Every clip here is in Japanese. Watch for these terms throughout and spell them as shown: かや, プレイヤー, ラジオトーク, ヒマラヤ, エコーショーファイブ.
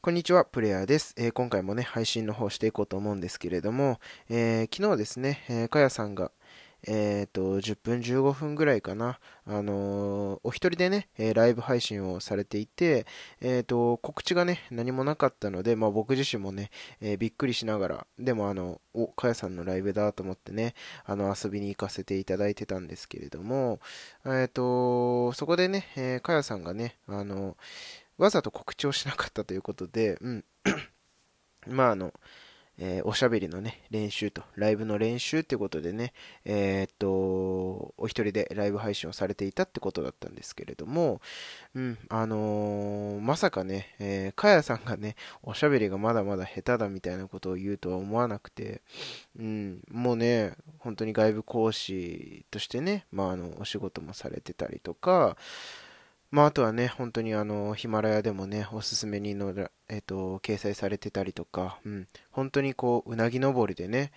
こんにちは、プレイヤーです。今回もね、配信の方していこうと思うんですけれども、昨日ですね、かやさんが、10分15分ぐらいかな、お一人でね、ライブ配信をされていて、告知がね、何もなかったので、まあ、僕自身もね、びっくりしながら、でもかやさんのライブだと思ってね、遊びに行かせていただいてたんですけれども、そこでね、かやさんがね、わざと告知をしなかったということで、まあおしゃべりのね、練習と、ライブの練習ってことでね、お一人でライブ配信をされていたってことだったんですけれども、まさかね、かやさんがね、おしゃべりがまだまだ下手だみたいなことを言うとは思わなくて、もうね、本当に外部講師としてね、お仕事もされてたりとか、あとはね、本当にヒマラヤでもね、おすすめに掲載されてたりとか、本当にこう、うなぎ登りでね、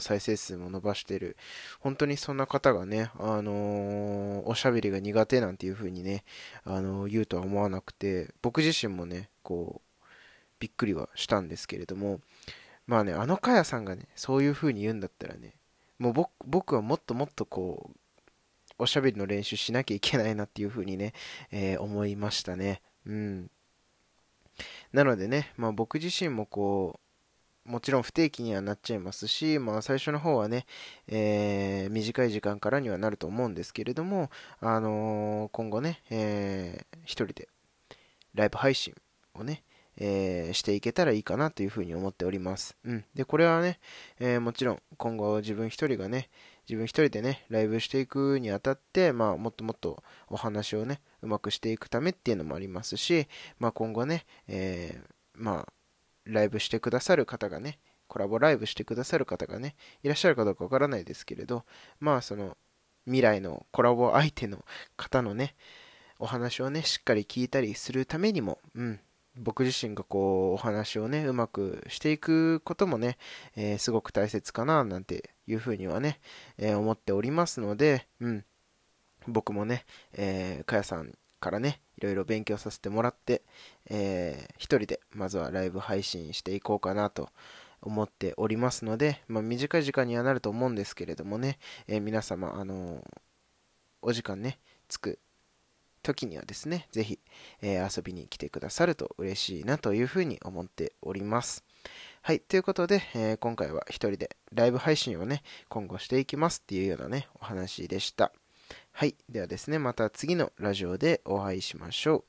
再生数も伸ばしてる、本当にそんな方がね、おしゃべりが苦手なんていう風にね、言うとは思わなくて、僕自身もね、こう、びっくりはしたんですけれども、まあね、かやさんがね、そういう風に言うんだったらね、もう僕はもっともっとこう、おしゃべりの練習しなきゃいけないなっていう風にね、思いましたね。なのでね、僕自身もこう、もちろん不定期にはなっちゃいますし、最初の方はね、短い時間からにはなると思うんですけれども、今後ね、一人でライブ配信をね、していけたらいいかなというふうに思っております。で、これはね、もちろん今後自分一人でね、ライブしていくにあたって、もっともっとお話をね、うまくしていくためっていうのもありますし、今後ね、ライブしてくださる方がね、コラボライブしてくださる方がね、いらっしゃるかどうかわからないですけれど、その、未来のコラボ相手の方のね、お話をね、しっかり聞いたりするためにも、僕自身がこうお話をねうまくしていくこともね、すごく大切かななんていうふうにはね、思っておりますので、僕もね、かやさんからねいろいろ勉強させてもらって、一人でまずはライブ配信していこうかなと思っておりますので、短い時間にはなると思うんですけれどもね、皆様お時間ねつく時にはですね、ぜひ、遊びに来てくださると嬉しいなというふうに思っております。はい、ということで、今回は一人でライブ配信をね、今後していきますっていうようなね、お話でした。はい、ではですね、また次のラジオでお会いしましょう。